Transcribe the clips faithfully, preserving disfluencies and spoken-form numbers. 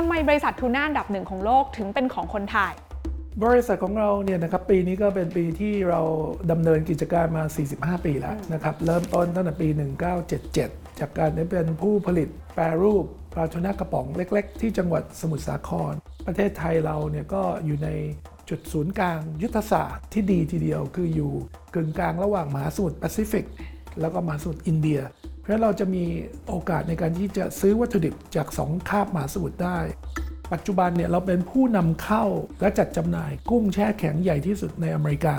ทำไมบริษัททูน่าอันดับหนึ่งของโลกถึงเป็นของคนไทยบริษัทของเราเนี่ยนะครับปีนี้ก็เป็นปีที่เราดำเนินกิจการมาสี่สิบห้าปีแล้วนะครับเริ่มต้นตั้งแต่ปีหนึ่งเก้าเจ็ดเจ็ดจากการที่เป็นผู้ผลิตแปรรูปปลาทูน่ากระป๋องเล็กๆที่จังหวัดสมุทรสาครประเทศไทยเราเนี่ยก็อยู่ในจุดศูนย์กลางยุทธศาสตร์ที่ดีทีเดียวคืออยู่กึ่งกลางระหว่างมหาสมุทรแปซิฟิกแล้วก็มหาสมุทรอินเดียเพราะเราจะมีโอกาสในการที่จะซื้อวัตถุดิบจากสองคาบมหาสมุทรได้ปัจจุบันเนี่ยเราเป็นผู้นำเข้าและจัดจำหน่ายกุ้งแช่แข็งใหญ่ที่สุดในอเมริกา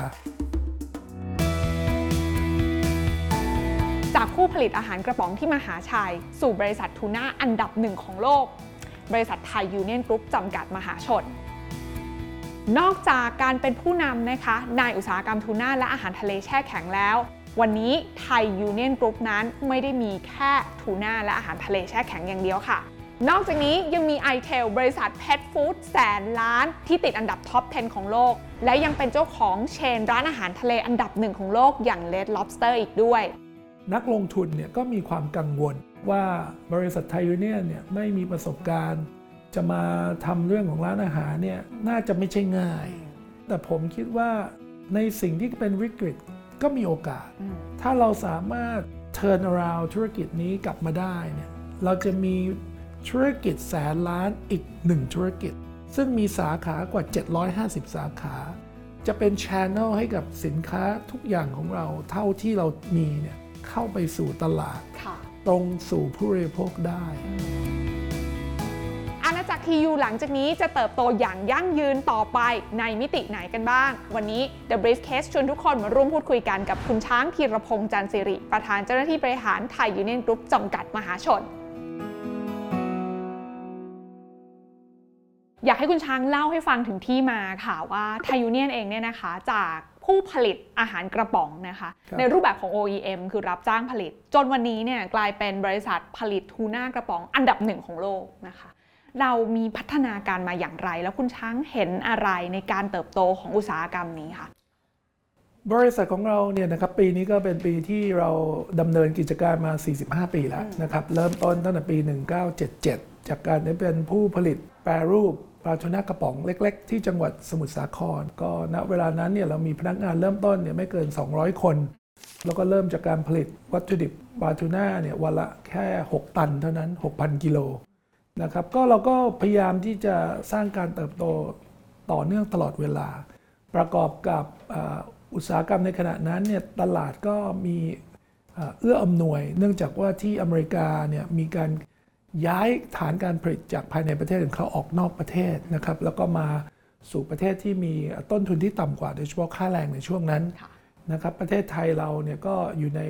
จากผู้ผลิตอาหารกระป๋องที่มหาชัยสู่บริษัททูน่าอันดับหนึ่งของโลกบริษัทไทยยูเนียนกรุ๊ปจำกัดมหาชนนอกจากการเป็นผู้นำนะคะในอุตสาหกรรมทูน่าและอาหารทะเลแช่แข็งแล้ววันนี้ไทยยูเนียนกรุ๊ปนั้นไม่ได้มีแค่ทูน่าและอาหารทะเลแช่แข็งอย่างเดียวค่ะนอกจากนี้ยังมี iTel บริษัทเพทฟู้ดแสนล้านที่ติดอันดับท็อปสิบของโลกและยังเป็นเจ้าของเชนร้านอาหารทะเลอันดับหนึ่งของโลกอย่าง Red Lobster อีกด้วยนักลงทุนเนี่ยก็มีความกังวลว่าบริษัทไทยยูเนียนเนี่ยไม่มีประสบการณ์จะมาทำเรื่องของร้านอาหารเนี่ยน่าจะไม่ใช่ง่ายแต่ผมคิดว่าในสิ่งที่เป็นวิกฤตก็มีโอกาสถ้าเราสามารถ turn around ธุรกิจนี้กลับมาได้เนี่ยเราจะมีธุรกิจแสนล้านอีกหนึ่งธุรกิจซึ่งมีสาขากว่าเจ็ดร้อยห้าสิบสาขาจะเป็น channel ให้กับสินค้าทุกอย่างของเราเท่าที่เรามีเนี่ยเข้าไปสู่ตลาดตรงสู่ผู้บริโภคได้อาณาจักร ที ยู หลังจากนี้จะเติบโตอย่างยั่งยืนต่อไปในมิติไหนกันบ้างวันนี้ The Brief Case ชวนทุกคนมาร่วมพูดคุยกันกับคุณช้างธีรพงษ์จันทร์สิริประธานเจ้าหน้าที่บริหารไทยยูเนี่ยนกรุ๊ปจำกัดมหาชนอยากให้คุณช้างเล่าให้ฟังถึงที่มาค่ะว่าไทยยูเนี่ยนเองเนี่ยนะคะจากผู้ผลิตอาหารกระป๋องนะคะในรูปแบบของ โอ อี เอ็ม คือรับจ้างผลิตจนวันนี้เนี่ยกลายเป็นบริษัทผลิตทูน่ากระป๋องอันดับหนึ่งของโลกนะคะเรามีพัฒนาการมาอย่างไรแล้วคุณช้างเห็นอะไรในการเติบโตของอุตสาหกรรมนี้คะบริษัทของเราเนี่ยนะครับปีนี้ก็เป็นปีที่เราดำเนินกิจการมาสี่สิบห้าปีแล้วนะครับเริ่มต้นตั้งแต่ปีหนึ่งเก้าเจ็ดเจ็ดจากการได้เป็นผู้ผลิตแปรรูปปลาทูน่ากระป๋องเล็กๆที่จังหวัดสมุทรสาครก็ณเวลานั้นเนี่ยเรามีพนักงานเริ่มต้นเนี่ยไม่เกินสองร้อยคนแล้วก็เริ่มจากการผลิตวัตถุดิบปลาทูน่าเนี่ยวันละแค่หกตันเท่านั้น หกพัน กิโลนะครับก็เราก็พยายามที่จะสร้างการเติบโตต่อเนื่องตลอดเวลาประกอบกับอุตสาหกรรมในขณะนั้นเนี่ยตลาดก็มีเอื้ออำนวยเนื่องจากว่าที่อเมริกาเนี่ยมีการย้ายฐานการผลิตจากภายในประเทศของเขาออกนอกประเทศนะครับแล้วก็มาสู่ประเทศที่มีต้นทุนที่ต่ำกว่าโดยเฉพาะค่าแรงในช่วงนั้นนะครับประเทศไทยเราเนี่ยก็อยู่ใน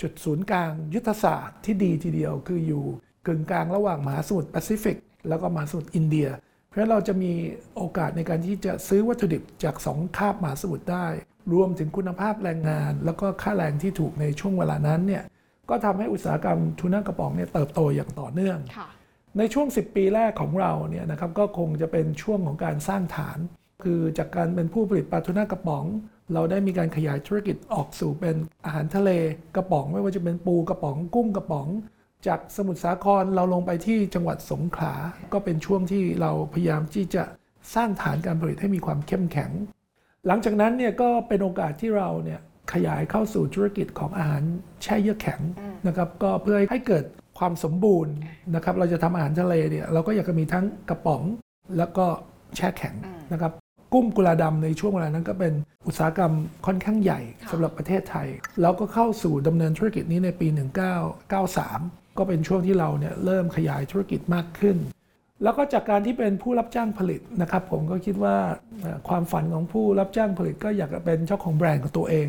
จุดศูนย์กลางยุทธศาสตร์ที่ดีทีเดียวคืออยู่กึ่งกลางระหว่างมหาสมุทรแปซิฟิกแล้วก็มหาสมุทรอินเดียเพราะเราจะมีโอกาสในการที่จะซื้อวัตถุดิบจากสองคาบมหาสมุทรได้รวมถึงคุณภาพแรงงานแล้วก็ค่าแรงที่ถูกในช่วงเวลานั้นเนี่ยก็ทำให้อุตสาหกรรมทูน่ากระป๋องเนี่ยเติบโตอย่างต่อเนื่องในช่วงสิบปีแรกของเราเนี่ยนะครับก็คงจะเป็นช่วงของการสร้างฐานคือจากการเป็นผู้ผลิตปลาทูน่ากระป๋องเราได้มีการขยายธุรกิจออกสู่เป็นอาหารทะเลกระป๋องไม่ว่าจะเป็นปูกระป๋องกุ้งกระป๋องจากสมุทรสาครเราลงไปที่จังหวัดสงขลาก็เป็นช่วงที่เราพยายามที่จะสร้างฐานการผลิตให้มีความเข้มแข็งหลังจากนั้นเนี่ยก็เป็นโอกาสที่เราเนี่ยขยายเข้าสู่ธุรกิจของอาหารแช่เยือกแข็งนะครับก็เพื่อให้เกิดความสมบูรณ์นะครับเราจะทำอาหารทะเลเนี่ยเราก็อยากจะมีทั้งกระป๋องแล้วก็แช่แข็งนะครับกุ้งกุลาดำในช่วงเวลานั้นก็เป็นอุตสาหกรรมค่อนข้างใหญ่สำหรับประเทศไทยเราก็เข้าสู่ดำเนินธุรกิจนี้ในปีหนึ่งเก้าเก้าสามก็เป็นช่วงที่เราเนี่ยเริ่มขยายธุรกิจมากขึ้นแล้วก็จากการที่เป็นผู้รับจ้างผลิตนะครับผมก็คิดว่าความฝันของผู้รับจ้างผลิตก็อยากจะเป็นเจ้าของแบรนด์ของตัวเอง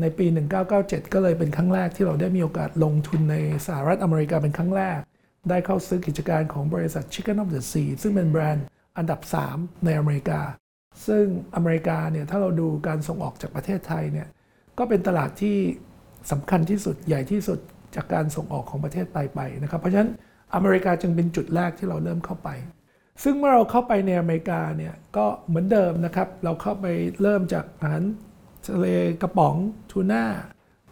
ในปีหนึ่งเก้าเก้าเจ็ดก็เลยเป็นครั้งแรกที่เราได้มีโอกาสลงทุนในสหรัฐอเมริกาเป็นครั้งแรกได้เข้าซื้อกิจการของบริษัท Chicken of the Sea ซึ่งเป็นแบรนด์อันดับสามในอเมริกาซึ่งอเมริกาเนี่ยถ้าเราดูการส่งออกจากประเทศไทยเนี่ยก็เป็นตลาดที่สำคัญที่สุดใหญ่ที่สุดจากการส่งออกของประเทศไทยไปนะครับเพราะฉะนั้นอเมริกาจึงเป็นจุดแรกที่เราเริ่มเข้าไปซึ่งเมื่อเราเข้าไปในอเมริกาเนี่ยก็เหมือนเดิมนะครับเราเข้าไปเริ่มจากอาหารทะเลกระป๋องทูน่า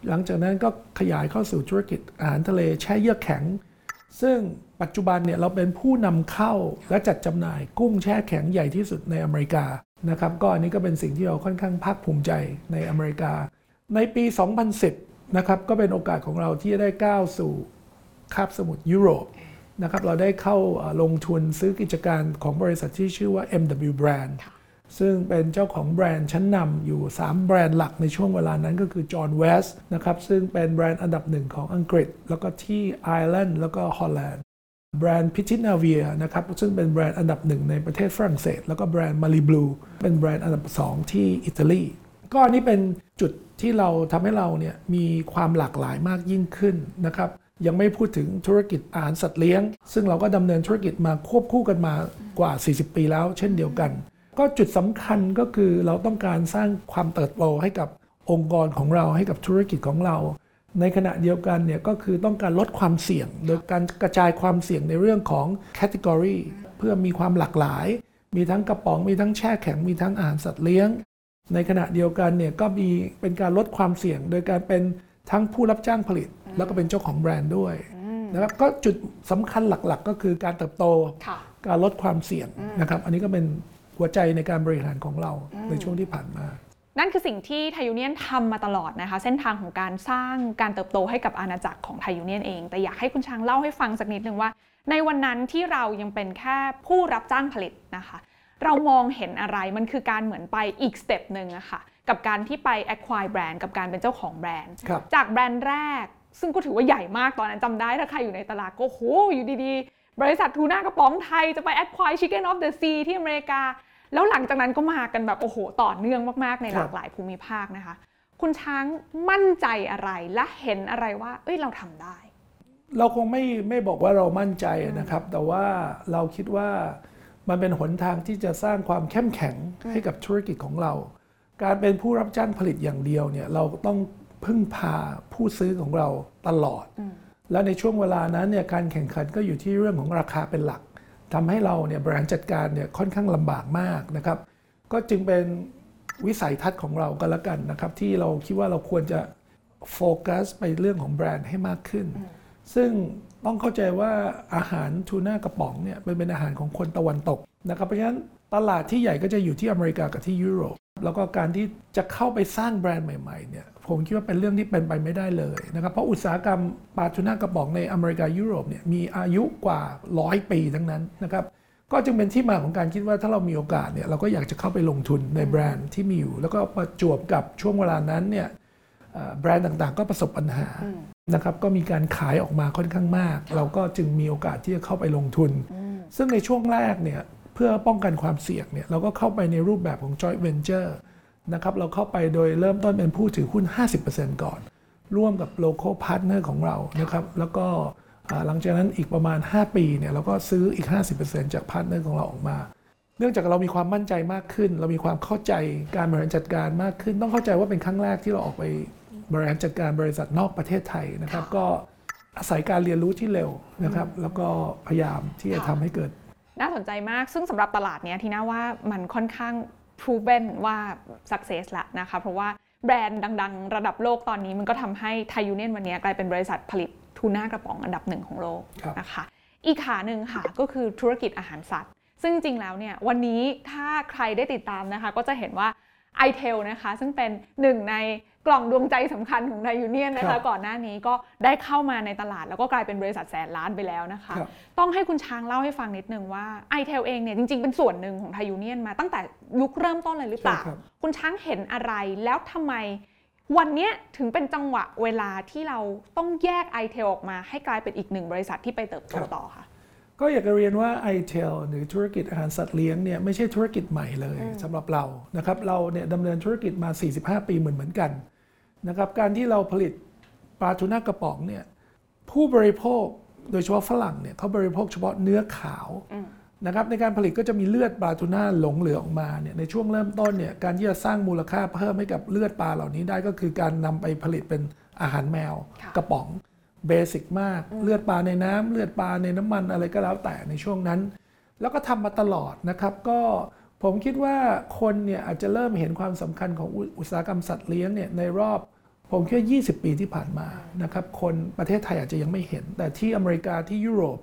หลังจากนั้นก็ขยายเข้าสู่ธุรกิจอาหารทะเลแช่เยือกแข็ง ซึ่งปัจจุบันเนี่ยเราเป็นผู้นำเข้าและจัดจำหน่ายกุ้งแช่แข็งใหญ่ที่สุดในอเมริกานะครับก็อันนี้ก็เป็นสิ่งที่เราค่อนข้างภาคภูมิใจในอเมริกาในปีสองพันสิบนะครับก็เป็นโอกาสของเราที่จะได้ก้าวสู่คาบสมุทรยุโรปนะครับเราได้เข้าลงทุนซื้อกิจการของบริษัทที่ชื่อว่า เอ็ม ดับเบิลยู Brand ซึ่งเป็นเจ้าของแบรนด์ชั้นนำอยู่สามแบรนด์หลักในช่วงเวลานั้นก็คือ John West นะครับซึ่งเป็นแบรนด์อันดับหนึ่งของอังกฤษแล้วก็ที่ไอร์แลนด์แล้วก็ฮอลแลนด์แบรนด์ Pitinavia นะครับซึ่งเป็นแบรนด์อันดับหนึ่งในประเทศฝรั่งเศสแล้วก็แบรนด์ Malibu เป็นแบรนด์อันดับสองที่อิตาลีก็อันนี้เป็นจุดที่เราทำให้เราเนี่ยมีความหลากหลายมากยิ่งขึ้นนะครับยังไม่พูดถึงธุรกิจอาหารสัตว์เลี้ยงซึ่งเราก็ดำเนินธุรกิจมาควบคู่กันมากว่าสี่สิบปีแล้วเช่นเดียวกันก็จุดสำคัญก็คือเราต้องการสร้างความเติบโตให้กับองค์กรของเราให้กับธุรกิจของเราในขณะเดียวกันเนี่ยก็คือต้องการลดความเสี่ยงโดยการกระจายความเสี่ยงในเรื่องของแคตตากรีเพื่อมีความหลากหลายมีทั้งกระป๋องมีทั้งแช่แข็งมีทั้งอาหารสัตว์เลี้ยงในขณะเดียวกันเนี่ยก็มีเป็นการลดความเสี่ยงโดยการเป็นทั้งผู้รับจ้างผลิตแล้วก็เป็นเจ้าของแบรนด์ด้วยนะครับก็จุดสำคัญหลักๆก็คือการเติบโตการลดความเสี่ยงนะครับอันนี้ก็เป็นหัวใจในการบริหารของเราในช่วงที่ผ่านมานั่นคือสิ่งที่ไทยยูเนี่ยนทำมาตลอดนะคะเส้นทางของการสร้างการเติบโตให้กับอาณาจักรของไทยยูเนี่ยนเองแต่อยากให้คุณช้างเล่าให้ฟังสักนิดนึงว่าในวันนั้นที่เรายังเป็นแค่ผู้รับจ้างผลิตนะคะเรามองเห็นอะไรมันคือการเหมือนไปอีกสเต็ปนึงอะค่ะกับการที่ไป acquire แบรนด์กับการเป็นเจ้าของแบรนด์จากแบรนด์แรกซึ่งก็ถือว่าใหญ่มากตอนนั้นจำได้ถ้าใครอยู่ในตลาดก็โหอยู่ดีๆบริษัททูน่ากระป๋องไทยจะไป acquire Chicken of the Sea ที่อเมริกาแล้วหลังจากนั้นก็มากันแบบโอ้โหต่อเนื่องมากๆในหลากหลายภูมิภาคนะคะคุณช้างมั่นใจอะไรและเห็นอะไรว่าเอ้ยเราทำได้เราคงไม่ไม่บอกว่าเรามั่นใจนะครับแต่ว่าเราคิดว่ามันเป็นหนทางที่จะสร้างความเข้มแข็งให้กับธุรกิจของเราการเป็นผู้รับจ้างผลิตอย่างเดียวเนี่ยเราต้องพึ่งพาผู้ซื้อของเราตลอดและในช่วงเวลานั้นเนี่ยการแข่งขันก็อยู่ที่เรื่องของราคาเป็นหลักทำให้เราเนี่ยบริหารจัดการเนี่ยค่อนข้างลำบากมากนะครับก็จึงเป็นวิสัยทัศน์ของเราก็แล้วกันนะครับที่เราคิดว่าเราควรจะโฟกัสไปเรื่องของแบรนด์ให้มากขึ้นซึ่งต้องเข้าใจว่าอาหารทูน่ากระป๋องเนี่ยเป็นอาหารของคนตะวันตกนะครับเพราะฉะนั้นตลาดที่ใหญ่ก็จะอยู่ที่อเมริกากับที่ยุโรปแล้วก็การที่จะเข้าไปสร้างแบรนด์ใหม่ๆเนี่ยผมคิดว่าเป็นเรื่องที่เป็นไปไม่ได้เลยนะครับเพราะอุตสาหกรรมปลาทูน่ากระป๋องในอเมริกายุโรปเนี่ยมีอายุกว่าร้อยปีทั้งนั้นนะครับก็จึงเป็นที่มาของการคิดว่าถ้าเรามีโอกาสเนี่ยเราก็อยากจะเข้าไปลงทุนในแบรนด์ที่มีอยู่แล้วก็ประจวบกับช่วงเวลานั้นเนี่ยแบรนด์ต่างๆก็ประสบปัญหานะครับก็มีการขายออกมาค่อนข้างมากเราก็จึงมีโอกาสที่จะเข้าไปลงทุนซึ่งในช่วงแรกเนี่ยเพื่อป้องกันความเสี่ยงเนี่ยเราก็เข้าไปในรูปแบบของ joint venture นะครับเราเข้าไปโดยเริ่มต้นเป็นผู้ถือหุ้น ห้าสิบเปอร์เซ็นต์ ก่อนร่วมกับ local partner ของเรานะครับแล้วก็หลังจากนั้นอีกประมาณห้าปีเนี่ยเราก็ซื้ออีก ห้าสิบเปอร์เซ็นต์ จาก partner ของเราออกมาเนื่องจากเรามีความมั่นใจมากขึ้นเรามีความเข้าใจการบริหารจัดการมากขึ้นต้องเข้าใจว่าเป็นครั้งแรกที่เราออกไปบริหารจัดการบริษัทนอกประเทศไทยนะครับก็อาศัยการเรียนรู้ที่เร็วนะครับแล้วก็พยายามที่จะทำให้เกิดน่าสนใจมากซึ่งสำหรับตลาดเนี้ยที่น่าว่ามันค่อนข้าง proven ว่า success ละนะคะเพราะว่าแบรนด์ดังๆระดับโลกตอนนี้มันก็ทำให้ไทยยูเนี่ยนวันนี้กลายเป็นบริษัทผลิตทูน่ากระป๋องอันดับหนึ่งของโลกนะคะอีกขาหนึ่งค่ะก็คือธุรกิจอาหารสัตว์ซึ่งจริงแล้วเนี่ยวันนี้ถ้าใครได้ติดตามนะคะก็จะเห็นว่า iTel นะคะซึ่งเป็นหนึ่งในกล่องดวงใจสำคัญของไทยยูเนี่ยนนะคะก่อนหน้านี้ก็ได้เข้ามาในตลาดแล้วก็กลายเป็นบริษัทแสนล้านไปแล้วนะคะต้องให้คุณช้างเล่าให้ฟังนิดนึงว่า iTel เองเนี่ยจริงๆเป็นส่วนหนึ่งของไทยยูเนี่ยนมาตั้งแต่ยุคเริ่มต้นเลยหรือเปล่า ค, คุณช้างเห็นอะไรแล้วทำไมวันนี้ถึงเป็นจังหวะเวลาที่เราต้องแยก iTel ออกมาให้กลายเป็นอีกหนึ่งบริษัทที่ไปเติบโตต่อค่ะก็อยากจะเรียนว่า iTel หรือธุรกิจอาหารสัตว์เลี้ยงเนี่ยไม่ใช่ธุรกิจใหม่เลยสำหรับเรานะครับเราเนี่ยดำเนินธุรกิจมาสี่สิบห้าปีเหมือนเหมือนกันนะครับการที่เราผลิตปลาทูน่ากระป๋องเนี่ยผู้บริโภคโดยเฉพาะฝรั่งเนี่ยเขาบริโภคเฉพาะเนื้อขาวนะครับในการผลิตก็จะมีเลือดปลาทูน่าหลงเหลือออกมาเนี่ยในช่วงเริ่มต้นเนี่ยการที่จะสร้างมูลค่าเพิ่มให้กับเลือดปลาเหล่านี้ได้ก็คือการนำไปผลิตเป็นอาหารแมวกระป๋องเบสิกมากเลือดปลาในน้ำเลือดปลาในน้ำมันอะไรก็แล้วแต่ในช่วงนั้นแล้วก็ทำมาตลอดนะครับก็ผมคิดว่าคนเนี่ยอาจจะเริ่มเห็นความสำคัญของอุตสาหกรรมสัตว์เลี้ยงเนี่ยในรอบ ผมคิดว่ายี่สิบปีที่ผ่านมานะครับคนประเทศไทยอาจจะยังไม่เห็นแต่ที่อเมริกาที่ยุโรป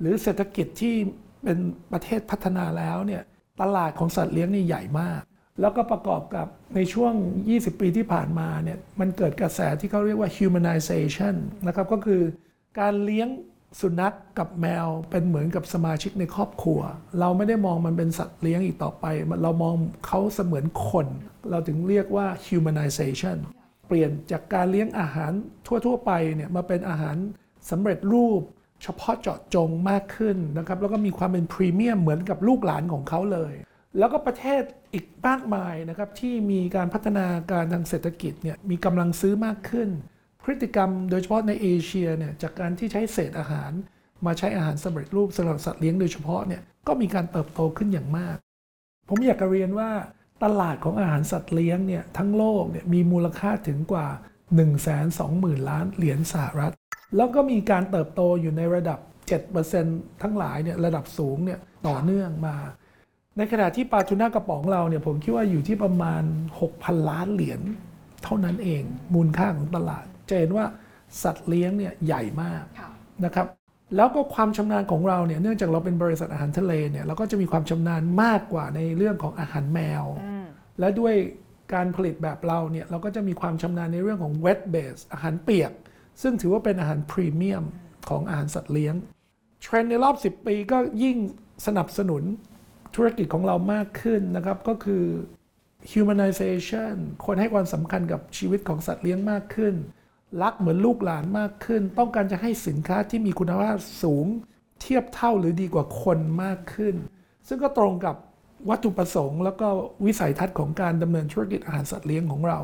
หรือเศรษฐกิจที่เป็นประเทศพัฒนาแล้วเนี่ยตลาดของสัตว์เลี้ยงนี่ใหญ่มากแล้วก็ประกอบกับในช่วงยี่สิบปีที่ผ่านมาเนี่ยมันเกิดกระแสที่เขาเรียกว่า humanization นะครับก็คือการเลี้ยงสุนัขกับแมวเป็นเหมือนกับสมาชิกในครอบครัวเราไม่ได้มองมันเป็นสัตว์เลี้ยงอีกต่อไปเรามองเขาเสมือนคนเราถึงเรียกว่า humanization เปลี่ยนจากการเลี้ยงอาหารทั่วๆไปเนี่ยมาเป็นอาหารสำเร็จรูปเฉพาะเจาะจงมากขึ้นนะครับแล้วก็มีความเป็นพรีเมียมเหมือนกับลูกหลานของเขาเลยแล้วก็ประเทศอีกมากมายนะครับที่มีการพัฒนาการทางเศรษฐกิจเนี่ยมีกำลังซื้อมากขึ้นพฤติกรรมโดยเฉพาะในเอเชียเนี่ยจากการที่ใช้เศษอาหารมาใช้อาหารสำเร็จรูปสำหรับสัตว์เลี้ยงโดยเฉพาะเนี่ยก็มีการเติบโตขึ้นอย่างมากผมอยากจะเรียนว่าตลาดของอาหารสัตว์เลี้ยงเนี่ยทั้งโลกเนี่ยมีมูลค่าถึงกว่า หนึ่งแสนสองหมื่น ล้านเหรียญสหรัฐแล้วก็มีการเติบโตอยู่ในระดับ เจ็ดเปอร์เซ็นต์ ทั้งหลายเนี่ยระดับสูงเนี่ยต่อเนื่องมาในขณะที่ปลาทูน่ากระป๋องเราเนี่ยผมคิดว่าอยู่ที่ประมาณ หกพัน ล้านเหรียญเท่านั้นเองมูลค่าของตลาดจะเห็นว่าสัตว์เลี้ยงเนี่ยใหญ่มากนะครับแล้วก็ความชำนาญของเราเนี่ยเนื่องจากเราเป็นบริษัทอาหารทะเลเนี่ยเราก็จะมีความชำนาญมากกว่าในเรื่องของอาหารแมวและด้วยการผลิตแบบเราเนี่ยเราก็จะมีความชำนาญในเรื่องของ wet base อาหารเปียกซึ่งถือว่าเป็นอาหารพรีเมียมของอาหารสัตว์เลี้ยงเทรนด์ในรอบสิบปีก็ยิ่งสนับสนุนธุรกิจของเรามากขึ้นนะครับก็คือ humanization คนให้ความสำคัญกับชีวิตของสัตว์เลี้ยงมากขึ้นรักเหมือนลูกหลานมากขึ้นต้องการจะให้สินค้าที่มีคุณภาพสูงเทียบเท่าหรือดีกว่าคนมากขึ้นซึ่งก็ตรงกับวัตถุประสงค์แล้วก็วิสัยทัศน์ของการดำเนินธุรกิจอาหารสัตว์เลี้ยงของเรา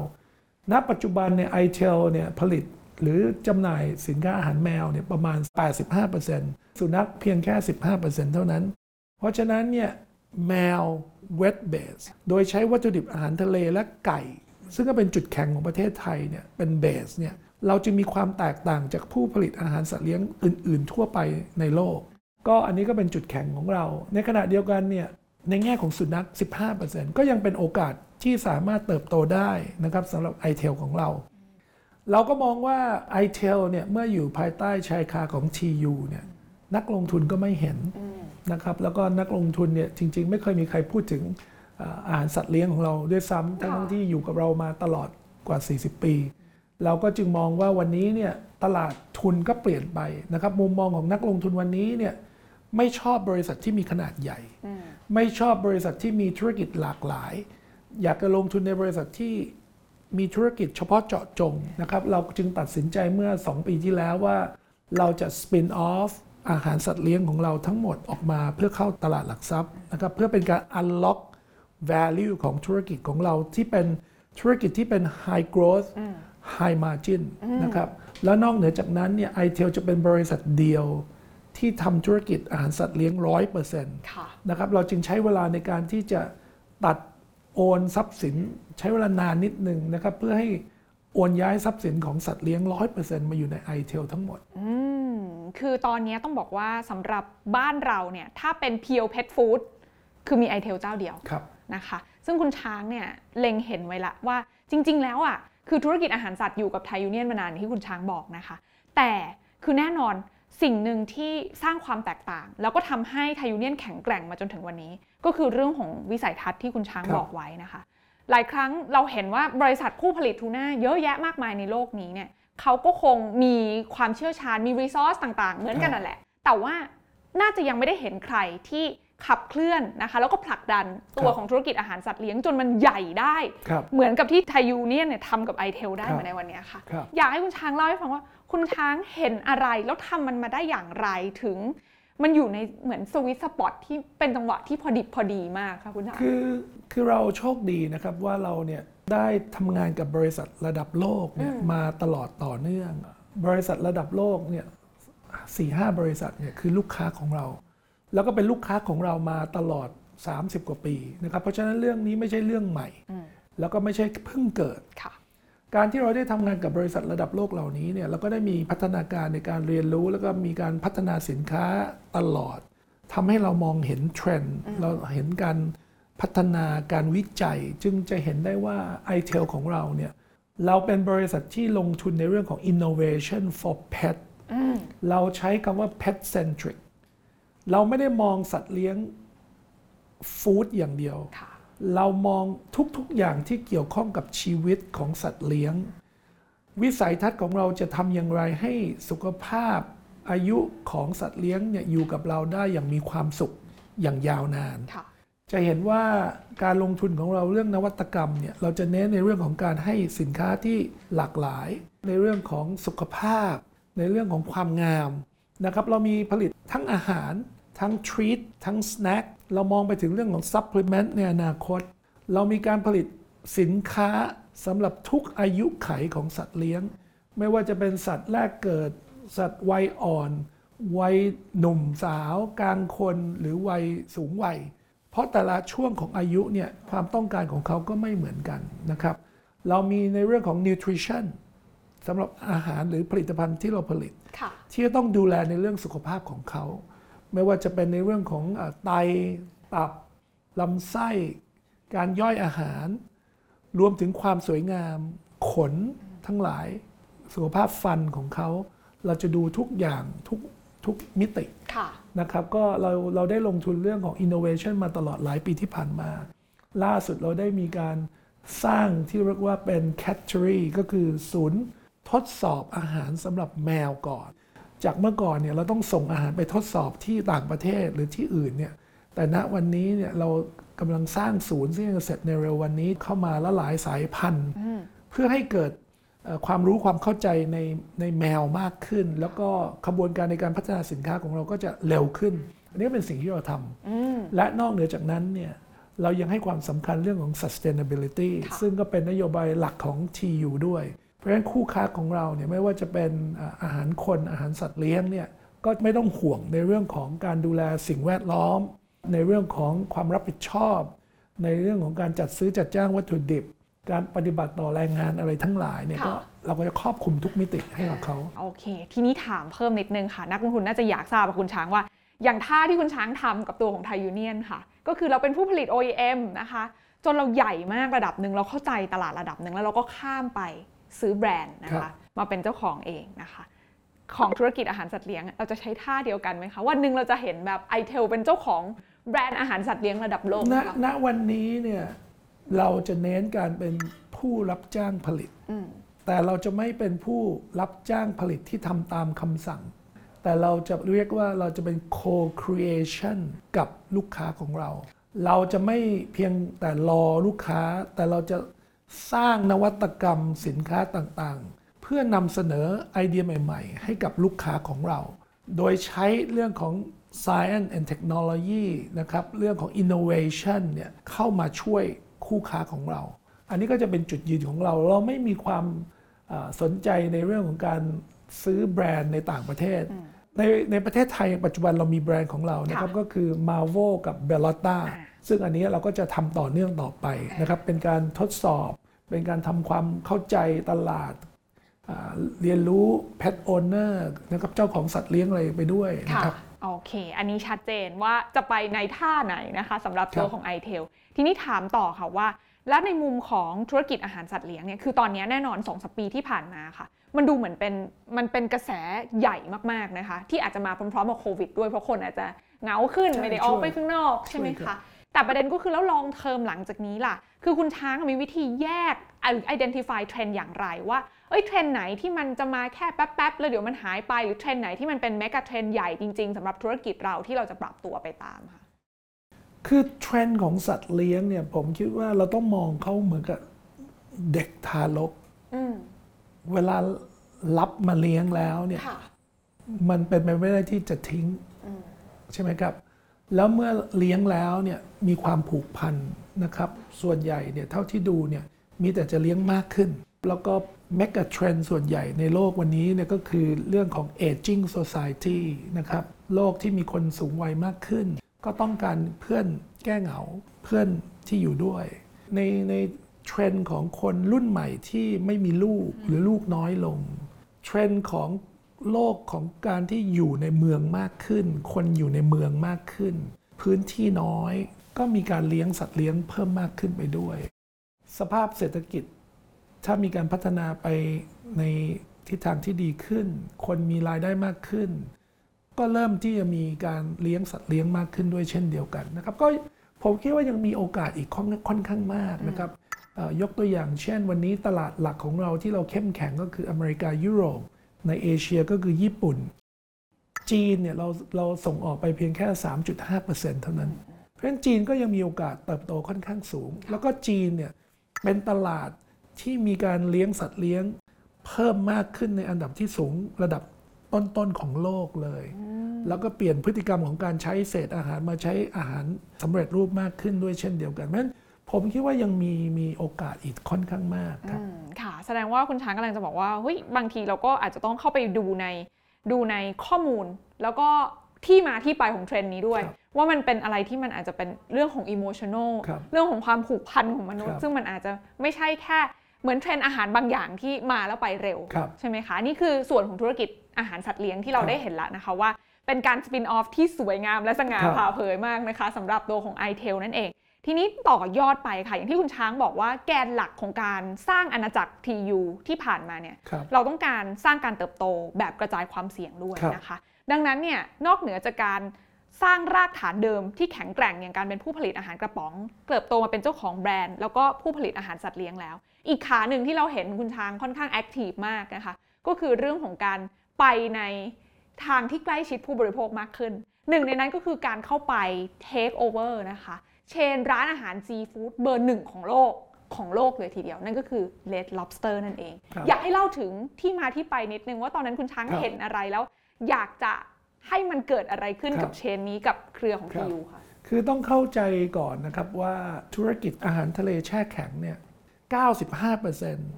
ณปัจจุบันใน iTel เนี่ยผลิตหรือจำหน่ายสินค้าอาหารแมวเนี่ยประมาณ แปดสิบห้าเปอร์เซ็นต์ สุนัขเพียงแค่ สิบห้าเปอร์เซ็นต์ เท่านั้นเพราะฉะนั้นเนี่ยแมว wet base โดยใช้วัตถุดิบอาหารทะเลและไก่ซึ่งก็เป็นจุดแข็งของประเทศไทยเนี่ยเป็นเบสเนี่ยเราจะมีความแตกต่างจากผู้ผลิตอาหารสัตว์เลี้ยงอื่นๆทั่วไปในโลกก็อันนี้ก็เป็นจุดแข็งของเราในขณะเดียวกันเนี่ยในแง่ของสุนัข สิบห้าเปอร์เซ็นต์ ก็ยังเป็นโอกาสที่สามารถเติบโตได้นะครับสำหรับ iTel ของเราเราก็มองว่า iTel เนี่ยเมื่ออยู่ภายใต้ชายคาของ ที ยู เนี่ยนักลงทุนก็ไม่เห็นนะครับแล้วก็นักลงทุนเนี่ยจริงๆไม่เคยมีใครพูดถึงอาหารสัตว์เลี้ยงของเราด้วยซ้ำทั้งที่อยู่กับเรามาตลอดกว่าสี่สิบปีเราก็จึงมองว่าวันนี้เนี่ยตลาดทุนก็เปลี่ยนไปนะครับมุมมองของนักลงทุนวันนี้เนี่ยไม่ชอบบริษัทที่มีขนาดใหญ่ไม่ชอบบริษัทที่มีธุรกิจหลากหลายอยากจะลงทุนในบริษัทที่มีธุรกิจเฉพาะเจาะจงนะครับเราจึงตัดสินใจเมื่อสองปีที่แล้วว่าเราจะ spin off อาหารสัตว์เลี้ยงของเราทั้งหมดออกมาเพื่อเข้าตลาดหลักทรัพย์นะครับเพื่อเป็นการ unlock value ของธุรกิจของเราที่เป็นธุรกิจที่เป็น high growth high margin นะครับแล้วนอกเหนือจากนั้นเนี่ย iTel จะเป็นบริษัทเดียวที่ทำธุรกิจอาหารสัตว์เลี้ยง หนึ่งร้อยเปอร์เซ็นต์ นะครับเราจึงใช้เวลาในการที่จะตัดโอนทรัพย์สินใช้เวลานานนิดนึงนะครับเพื่อให้โอนย้ายทรัพย์สินของสัตว์เลี้ยง หนึ่งร้อยเปอร์เซ็นต์ มาอยู่ใน iTel ทั้งหมดอืมคือตอนนี้ต้องบอกว่าสำหรับบ้านเราเนี่ยถ้าเป็น Pure Pet Food คือมี iTel เจ้าเดียวนะคะซึ่งคุณช้างเนี่ยเล็งเห็นไว้ละว่าจริงๆแล้วอ่ะคือธุรกิจอาหารสัตว์อยู่กับไทยยูเนียนมานานที่คุณช้างบอกนะคะแต่คือแน่นอนสิ่งหนึ่งที่สร้างความแตกต่างแล้วก็ทำให้ไทยยูเนียนแข็งแกร่งมาจนถึงวันนี้ก็คือเรื่องของวิสัยทัศน์ที่คุณช้างบอกไว้นะคะหลายครั้งเราเห็นว่าบริษัทผู้ผลิตทูน่าเยอะแยะมากมายในโลกนี้เนี่ยเขาก็คงมีความเชี่ยวชาญมีรีซอสต่างๆเหมือนกันนั่นแหละแต่ว่าน่าจะยังไม่ได้เห็นใครที่ขับเคลื่อนนะคะแล้วก็ผลักดันตัวของธุรกิจอาหารสัตว์เลี้ยงจนมันใหญ่ได้เหมือนกับที่ไทยยูเนียนเนี่ยทำกับ iTel ได้เหมือนในวันนี้ค่ะอยากให้คุณช้างเล่าให้ฟังว่าคุณช้างเห็นอะไรแล้วทำมันมาได้อย่างไรถึงมันอยู่ในเหมือนสวิตสปอตที่เป็นจังหวะที่พอดิบพอดีมากค่ะคุณช้างคือคือเราโชคดีนะครับว่าเราเนี่ยได้ทำงานกับบริษัทระดับโลกเนี่ยมาตลอดต่อเนื่องบริษัทระดับโลกเนี่ย สี่ห้า บริษัทเนี่ยคือลูกค้าของเราแล้วก็เป็นลูกค้าของเรามาตลอดสามสิบกว่าปีนะครับเพราะฉะนั้นเรื่องนี้ไม่ใช่เรื่องใหม่แล้วก็ไม่ใช่เพิ่งเกิดการที่เราได้ทำงานกับบริษัทระดับโลกเหล่านี้เนี่ยเราก็ได้มีพัฒนาการในการเรียนรู้แล้วก็มีการพัฒนาสินค้าตลอดทำให้เรามองเห็นเทรนด์เราเห็นการพัฒนาการวิจัยจึงจะเห็นได้ว่า iTel ของเราเนี่ย เราเป็นบริษัทที่ลงทุนในเรื่องของ innovation for pet เราใช้คำว่า pet centric เราไม่ได้มองสัตว์เลี้ยงฟู้ดอย่างเดียวเรามองทุกๆอย่างที่เกี่ยวข้องกับชีวิตของสัตว์เลี้ยงวิสัยทัศน์ของเราจะทำอย่างไรให้สุขภาพอายุของสัตว์เลี้ยงเนี่ยอยู่กับเราได้อย่างมีความสุขอย่างยาวนานจะเห็นว่าการลงทุนของเราเรื่องนวัตกรรมเนี่ยเราจะเน้นในเรื่องของการให้สินค้าที่หลากหลายในเรื่องของสุขภาพในเรื่องของความงามนะครับเรามีผลิตทั้งอาหารทั้งทรีตทั้งสแน็คเรามองไปถึงเรื่องของซัพพลีเมนต์ในอนาคตเรามีการผลิตสินค้าสำหรับทุกอายุไขของสัตว์เลี้ยงไม่ว่าจะเป็นสัตว์แรกเกิดสัตว์วัยอ่อนวัยหนุ่มสาวกลางคนหรือวัยสูงวัยเพราะแต่ละช่วงของอายุเนี่ยความต้องการของเขาก็ไม่เหมือนกันนะครับเรามีในเรื่องของ nutrition สำหรับอาหารหรือผลิตภัณฑ์ที่เราผลิตที่จะต้องดูแลในเรื่องสุขภาพของเขาไม่ว่าจะเป็นในเรื่องของไตตับลำไส้การย่อยอาหารรวมถึงความสวยงามขนทั้งหลายสุขภาพฟันของเขาเราจะดูทุกอย่างทุกทุกมิตินะครับก็เราเราได้ลงทุนเรื่องของ innovation มาตลอดหลายปีที่ผ่านมาล่าสุดเราได้มีการสร้างที่เรียกว่าเป็น category ก็คือศูนย์ทดสอบอาหารสำหรับแมวก่อนจากเมื่อก่อนเนี่ยเราต้องส่งอาหารไปทดสอบที่ต่างประเทศหรือที่อื่นเนี่ยแต่ณวันนี้เนี่ยเรากำลังสร้างศูนย์ซึ่งจะเสร็จในเร็ววันนี้เข้ามาละหลายสายพันธุ์เพื่อให้เกิดความรู้ความเข้าใจในในแมวมากขึ้นแล้วก็ขบวนการในการพัฒนาสินค้าของเราก็จะเร็วขึ้นอันนี้เป็นสิ่งที่เราทำและนอกเหนือจากนั้นเนี่ยเรายังให้ความสำคัญเรื่องของ sustainability ซึ่งก็เป็นนโยบายหลักของ ที ยู ด้วยเพราะฉะนั้นคู่ค้าของเราเนี่ยไม่ว่าจะเป็นอาหารคนอาหารสัตว์เลี้ยงเนี่ยก็ไม่ต้องห่วงในเรื่องของการดูแลสิ่งแวดล้อมในเรื่องของความรับผิดชอบในเรื่องของการจัดซื้อจัดจ้างวัตถุดิบการปฏิบัติต่อแรงงานอะไรทั้งหลายเนี่ยก็เราก็จะครอบคลุมทุกมิติให้กับเขาโอเคทีนี้ถามเพิ่มนิดนึงค่ะนักลงทุนน่าจะอยากทราบกับคุณช้างว่าอย่างท่าที่คุณช้างทำกับตัวของไทยยูเนียนค่ะก็คือเราเป็นผู้ผลิต โอ อี เอ็ม นะคะจนเราใหญ่มากระดับนึงเราเข้าใจตลาดระดับนึงแล้วเราก็ข้ามไปซื้อแบรนด์นะคะมาเป็นเจ้าของเองนะคะของธุรกิจอาหารสัตว์เลี้ยงเราจะใช้ท่าเดียวกันไหมคะวันนึงเราจะเห็นแบบ iTel เป็นเจ้าของแบรนด์อาหารสัตว์เลี้ยงระดับโลกณ ณ วันนี้เนี่ยเราจะเน้นการเป็นผู้รับจ้างผลิตแต่เราจะไม่เป็นผู้รับจ้างผลิตที่ทำตามคำสั่งแต่เราจะเรียกว่าเราจะเป็น co-creation กับลูกค้าของเราเราจะไม่เพียงแต่รอลูกค้าแต่เราจะสร้างนวัตกรรมสินค้าต่างๆเพื่อนำเสนอไอเดียใหม่ๆให้กับลูกค้าของเราโดยใช้เรื่องของ science and technology นะครับเรื่องของ innovation เนี่ยเข้ามาช่วยคู่ค้าของเราอันนี้ก็จะเป็นจุดยืนของเราเราไม่มีความสนใจในเรื่องของการซื้อแบรนด์ในต่างประเทศในในประเทศไทยปัจจุบันเรามีแบรนด์ของเรานะครับก็คือ Marvo กับ Bellotta ซึ่งอันนี้เราก็จะทำต่อเนื่องต่อไปนะครับเป็นการทดสอบเป็นการทำความเข้าใจตลาดเรียนรู้ Pet Owner นะครับเจ้าของสัตว์เลี้ยงอะไรไปด้วยนะครับโอเคอันนี้ชัดเจนว่าจะไปในท่าไหนนะคะสำหรับตัวของ iTel ทีนี้ถามต่อค่ะว่าแล้วในมุมของธุรกิจอาหารสัตว์เลี้ยงเนี่ยคือตอนนี้แน่นอน สองถึงสาม ปีที่ผ่านมาค่ะมันดูเหมือนเป็นมันเป็นกระแสใหญ่มากๆนะคะที่อาจจะมาพร้อมๆกับโควิดด้วยเพราะคนอาจจะเหงาขึ้นไม่ได้ออกไปข้างนอกใช่ไหมคะแต่ประเด็นก็คือแล้วลองเทอมหลังจากนี้ล่ะคือคุณช้างมีวิธีแยก identify เทรนด์อย่างไรว่าเอ้ยเทรนด์ไหนที่มันจะมาแค่แป๊บๆแล้วเดี๋ยวมันหายไปหรือเทรนด์ไหนที่มันเป็นเมกะเทรนด์ใหญ่จริงๆสำหรับธุรกิจเราที่เราจะปรับตัวไปตามค่ะคือเทรนด์ของสัตว์เลี้ยงเนี่ยผมคิดว่าเราต้องมองเขาเหมือนกับเด็กทารกเวลารับมาเลี้ยงแล้วเนี่ยมันเป็นไปไม่ได้ที่จะทิ้งใช่ไหมครับแล้วเมื่อเลี้ยงแล้วเนี่ยมีความผูกพันนะครับส่วนใหญ่เนี่ยเท่าที่ดูเนี่ยมีแต่จะเลี้ยงมากขึ้นแล้วก็เมกะเทรนด์ส่วนใหญ่ในโลกวันนี้เนี่ยก็คือเรื่องของ aging society นะครับโลกที่มีคนสูงวัยมากขึ้นก็ต้องการเพื่อนแก้เหงาเพื่อนที่อยู่ด้วยในในเทรนด์ของคนรุ่นใหม่ที่ไม่มีลูกหรือลูกน้อยลงเทรนด์ของโลกของการที่อยู่ในเมืองมากขึ้นคนอยู่ในเมืองมากขึ้นพื้นที่น้อยก็มีการเลี้ยงสัตว์เลี้ยงเพิ่มมากขึ้นไปด้วยสภาพเศรษฐกิจ ถ้ามีการพัฒนาไปในทิศทางที่ดีขึ้นคนมีรายได้มากขึ้นก็เริ่มที่จะมีการเลี้ยงสัตว์เลี้ยงมากขึ้นด้วยเช่นเดียวกันนะครับก็ผมคิดว่ายังมีโอกาสอีกค่อนข้างมากนะครับยกตัวอย่างเช่นวันนี้ตลาดหลักของเราที่เราเข้มแข็งก็คืออเมริกายุโรปในเอเชียก็คือญี่ปุ่นจีนเนี่ยเราเราส่งออกไปเพียงแค่ สามจุดห้าเปอร์เซ็นต์ เท่านั้นเพราะฉะนั้นจีนก็ยังมีโอกาสเติบโตค่อนข้างสูงแล้วก็จีนเนี่ยเป็นตลาดที่มีการเลี้ยงสัตว์เลี้ยงเพิ่มมากขึ้นในอันดับที่สูงระดับต้นๆของโลกเลยแล้วก็เปลี่ยนพฤติกรรมของการใช้เศษอาหารมาใช้อาหารสำเร็จรูปมากขึ้นด้วยเช่นเดียวกันเพราะฉะนั้นผมคิดว่ายังมีมีโอกาสอีกค่อนข้างมากครับค่ะแสดงว่าคุณช้างกำลังจะบอกว่าเฮ้ยบางทีเราก็อาจจะต้องเข้าไปดูในดูในข้อมูลแล้วก็ที่มาที่ไปของเทรนด์นี้ด้วยว่ามันเป็นอะไรที่มันอาจจะเป็นเรื่องของอิโมชันนอลเรื่องของความผูกพันของมนุษย์ซึ่งมันอาจจะไม่ใช่แค่เหมือนเทรนด์อาหารบางอย่างที่มาแล้วไปเร็วใช่ไหมคะนี่คือส่วนของธุรกิจอาหารสัตว์เลี้ยงที่เราได้เห็นแล้วนะคะว่าเป็นการสปินออฟที่สวยงามและสง่าผ่าเผยมากนะคะสำหรับตัวของ iTel นั่นเองทีนี้ต่อยอดไปค่ะอย่างที่คุณช้างบอกว่าแกนหลักของการสร้างอาณาจักร ที ยู ที่ผ่านมาเนี่ยเราต้องการสร้างการเติบโตแบบกระจายความเสี่ยงด้วยนะคะดังนั้นเนี่ยนอกเหนือจากการสร้างรากฐานเดิมที่แข็งแกร่งอย่างการเป็นผู้ผลิตอาหารกระป๋องเติบโตมาเป็นเจ้าของแบรนด์แล้วก็ผู้ผลิตอาหารสัตว์เลี้ยงแล้วอีกขาหนึ่งที่เราเห็นคุณช้างค่อนข้างแอคทีฟมากนะคะก็คือเรื่องของการไปในทางที่ใกล้ชิดผู้บริโภคมากขึ้นหนึ่งในนั้นก็คือการเข้าไปเทคโอเวอร์นะคะเชนร้านอาหารซีฟู้ดเบอร์หนึ่งของโลกของโลกเลยทีเดียวนั่นก็คือ Red Lobster นั่นเองอยากให้เล่าถึงที่มาที่ไปนิดนึงว่าตอนนั้นคุณช้างเห็นอะไรแล้วอยากจะให้มันเกิดอะไรขึ้นกับเชนนี้กับเครือของ ที ยู ค่ะคือต้องเข้าใจก่อนนะครับว่าธุรกิจอาหารทะเลแช่แข็งเนี่ย เก้าสิบห้าเปอร์เซ็นต์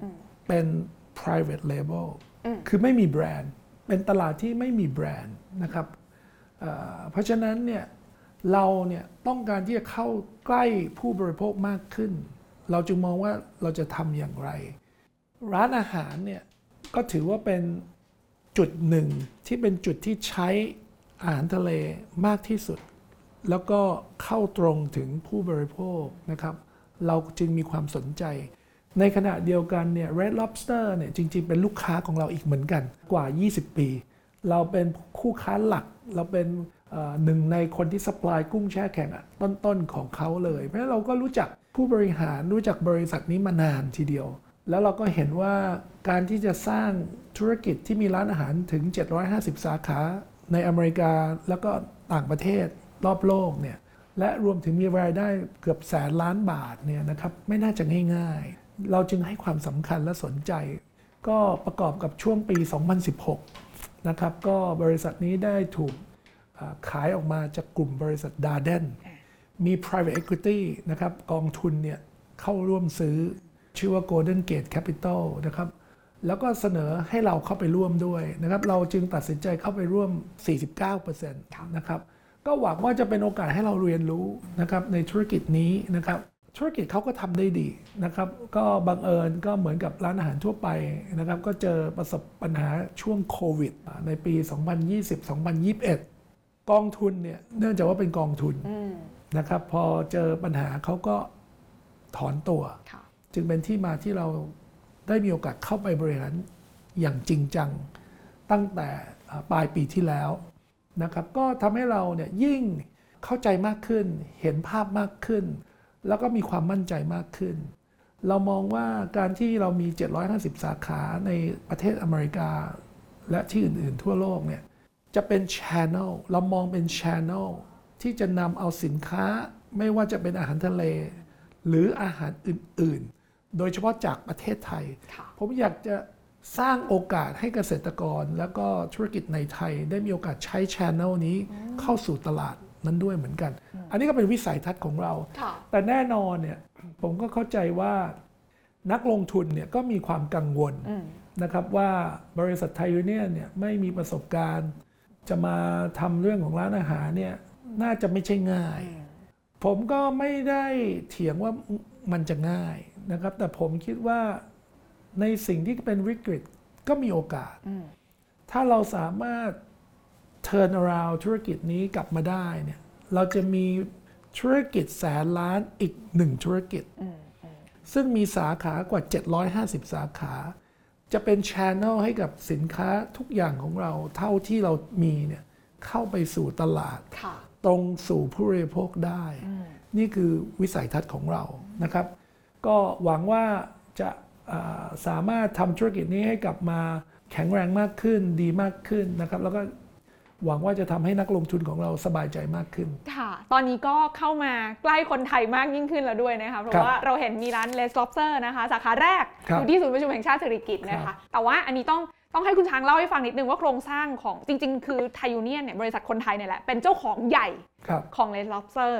เป็น private label คือไม่มีแบรนด์เป็นตลาดที่ไม่มีแบรนด์นะครับเพราะฉะนั้นเนี่ยเราเนี่ยต้องการที่จะเข้าใกล้ผู้บริโภคมากขึ้นเราจึงมองว่าเราจะทำอย่างไรร้านอาหารเนี่ยก็ถือว่าเป็นจุดหนึ่งที่เป็นจุดที่ใช้อาหารทะเลมากที่สุดแล้วก็เข้าตรงถึงผู้บริโภคนะครับเราจึงมีความสนใจในขณะเดียวกันเนี่ย Red Lobster เนี่ยจริงๆเป็นลูกค้าของเราอีกเหมือนกันกว่ายี่สิบปีเราเป็นคู่ค้าหลักเราเป็นหนึ่งในคนที่ซัพพลายกุ้งแช่แข็งต้นๆของเขาเลยเพราะฉะนั้นเราก็รู้จักผู้บริหารรู้จักบริษัทนี้มานานทีเดียวแล้วเราก็เห็นว่าการที่จะสร้างธุรกิจที่มีร้านอาหารถึงเจ็ดร้อยห้าสิบสาขาในอเมริกาแล้วก็ต่างประเทศรอบโลกเนี่ยและรวมถึงมีรายได้เกือบแสนล้านบาทเนี่ยนะครับไม่น่าจะง่ายๆเราจึงให้ความสำคัญและสนใจก็ประกอบกับช่วงปีสองพันสิบหกนะครับก็บริษัทนี้ได้ถูกขายออกมาจากกลุ่มบริษัท Darden มี private equity นะครับกองทุนเนี่ยเข้าร่วมซื้อชื่อว่า Golden Gate Capital นะครับแล้วก็เสนอให้เราเข้าไปร่วมด้วยนะครับเราจึงตัดสินใจเข้าไปร่วม สี่สิบเก้าเปอร์เซ็นต์ นะครับก็หวังว่าจะเป็นโอกาสให้เราเรียนรู้นะครับในธุรกิจนี้นะครับธุรกิจเขาก็ทำได้ดีนะครับก็บังเอิญก็เหมือนกับร้านอาหารทั่วไปนะครับก็เจอประสบปัญหาช่วงโควิดในปี สองพันยี่สิบ สองพันยี่สิบเอ็ดกองทุนเนี่ยเนื่องจากว่าเป็นกองทุนนะครับพอเจอปัญหาเขาก็ถอนตัวจึงเป็นที่มาที่เราได้มีโอกาสเข้าไปบริหารอย่างจริงจังตั้งแต่ปลายปีที่แล้วนะครับก็ทำให้เราเนี่ยยิ่งเข้าใจมากขึ้นเห็นภาพมากขึ้นแล้วก็มีความมั่นใจมากขึ้นเรามองว่าการที่เรามีเจ็ดร้อยห้าสิบสาขาในประเทศอเมริกาและที่อื่นๆทั่วโลกเนี่ยจะเป็น channel เรามองเป็น channel ที่จะนำเอาสินค้าไม่ว่าจะเป็นอาหารทะเลหรืออาหารอื่นๆโดยเฉพาะจากประเทศไทยผมอยากจะสร้างโอกาสให้เกษตรกรแล้วก็ธุรกิจในไทยได้มีโอกาสใช้ channel นี้เข้าสู่ตลาดนั้นด้วยเหมือนกันอันนี้ก็เป็นวิสัยทัศน์ของเราแต่แน่นอนเนี่ยผมก็เข้าใจว่านักลงทุนเนี่ยก็มีความกังวลนะครับว่าบริษัทไทยยูเนี่ยนเนี่ยไม่มีประสบการณ์จะมาทำเรื่องของร้านอาหารเนี่ยน่าจะไม่ใช่ง่ายผมก็ไม่ได้เถียงว่ามันจะง่ายนะครับแต่ผมคิดว่าในสิ่งที่เป็นวิกฤตก็มีโอกาสถ้าเราสามารถ turn around ธุรกิจนี้กลับมาได้เนี่ยเราจะมีธุรกิจแสนล้านอีกหนึ่งธุรกิจ ซึ่งมีสาขากว่าเจ็ดร้อยห้าสิบสาขาจะเป็น channel ให้กับสินค้าทุกอย่างของเราเท่าที่เรามีเนี่ยเข้าไปสู่ตลาดตรงสู่ผู้บริโภคได้นี่คือวิสัยทัศน์ของเรานะครับก็หวังว่าจะสามารถทำธุรกิจนี้ให้กลับมาแข็งแรงมากขึ้นดีมากขึ้นนะครับแล้วก็หวังว่าจะทำให้นักลงทุนของเราสบายใจมากขึ้นค่ะตอนนี้ก็เข้ามาใกล้คนไทยมากยิ่งขึ้นแล้วด้วยนะคะเพราะว่าเราเห็นมีร้าน Les Lobster นะคะสาขาแรกอยู่ที่ศูนย์ประชุมแห่งชาติสิริกิติ์นะคะแต่ว่าอันนี้ต้องต้องให้คุณช้างเล่าให้ฟังนิดนึงว่าโครงสร้างของจริงๆคือ Thai Union เนี่ยบริษัทคนไทยเนี่ยแหละเป็นเจ้าของใหญ่ของ Les Lobster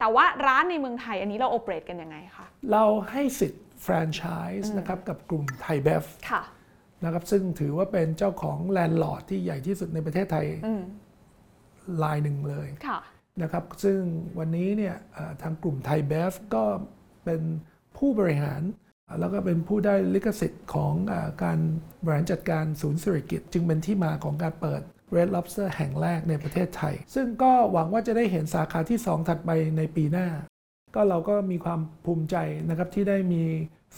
แต่ว่าร้านในเมืองไทยอันนี้เราโอเปเรตกันยังไงคะเราให้สิทธิ์แฟรนไชส์นะครับกับกลุ่ม Thai บี อี เอฟ ค่ะนะครับซึ่งถือว่าเป็นเจ้าของแลนด์ลอร์ดที่ใหญ่ที่สุดในประเทศไทยรายหนึ่งเลยนะครับซึ่งวันนี้เนี่ยทางกลุ่มไทย บี อี เอฟ ก็เป็นผู้บริหารแล้วก็เป็นผู้ได้ลิขสิทธิ์ของการบริหารจัดการศูนย์เศรษฐกิจจึงเป็นที่มาของการเปิด Red Lobster แห่งแรกในประเทศไทยซึ่งก็หวังว่าจะได้เห็นสาขาที่สองถัดไปในปีหน้าก็เราก็มีความภูมิใจนะครับที่ได้มี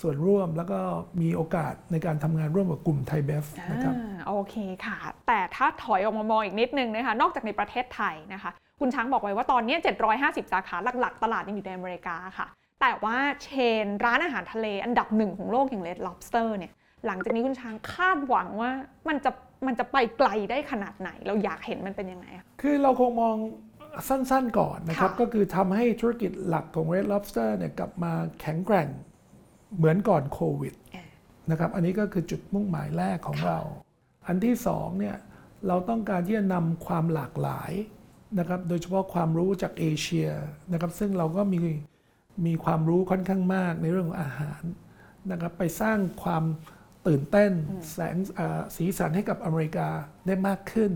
ส่วนร่วมแล้วก็มีโอกาสในการทำงานร่วมกับกลุ่มไทยเบฟนะครับโอเคค่ะแต่ถ้าถอยออกมามองอีกนิดนึงนะคะนอกจากในประเทศไทยนะคะคุณช้างบอกไว้ว่าตอนนี้เจ็ดร้อยห้าสิบสาขาหลักๆตลาดยังอยู่ในอเมริกาค่ะแต่ว่าเชนร้านอาหารทะเลอันดับหนึ่งของโลกอย่าง Red Lobster เนี่ยหลังจากนี้คุณช้างคาดหวังว่ามันจะมันจะไปไกลได้ขนาดไหนเราอยากเห็นมันเป็นยังไงคือเราคงมองสั้นๆก่อนนะครับก็คือทำให้ธุรกิจหลักของ Red Lobster เนี่ยกลับมาแข็งแกร่งเหมือนก่อนโควิดนะครับอันนี้ก็คือจุดมุ่งหมายแรกของเราอันที่สองเนี่ยเราต้องการที่จะนำความหลากหลายนะครับโดยเฉพาะความรู้จากเอเชียนะครับซึ่งเราก็มีมีความรู้ค่อนข้างมากในเรื่องของอาหารนะครับไปสร้างความตื่นเต้นแสงสีสันให้กับอเมริกาได้มากขึ้น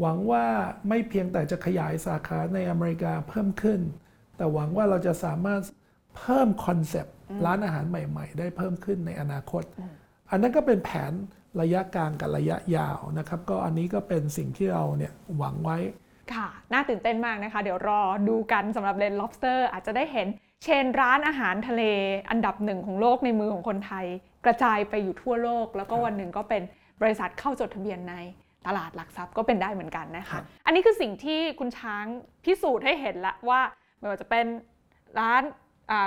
หวังว่าไม่เพียงแต่จะขยายสาขาในอเมริกาเพิ่มขึ้นแต่หวังว่าเราจะสามารถเพิ่มคอนเซปต์ร้านอาหารใหม่ๆได้เพิ่มขึ้นในอนาคตอันนั้นก็เป็นแผนระยะกลางกับระยะยาวนะครับก็อันนี้ก็เป็นสิ่งที่เราเนี่ยหวังไว้ค่ะน่าตื่นเต้นมากนะคะเดี๋ยวรอดูกันสำหรับ Red Lobster อาจจะได้เห็นเชนร้านอาหารทะเลอันดับหนึ่งของโลกในมือของคนไทยกระจายไปอยู่ทั่วโลกแล้วก็วันหนึ่งก็เป็นบริษัทเข้าจดทะเบียนในตลาดหลักทรัพย์ก็เป็นได้เหมือนกันนะคะอันนี้คือสิ่งที่คุณช้างพิสูจน์ให้เห็นละว่าไม่ว่าจะเป็นร้าน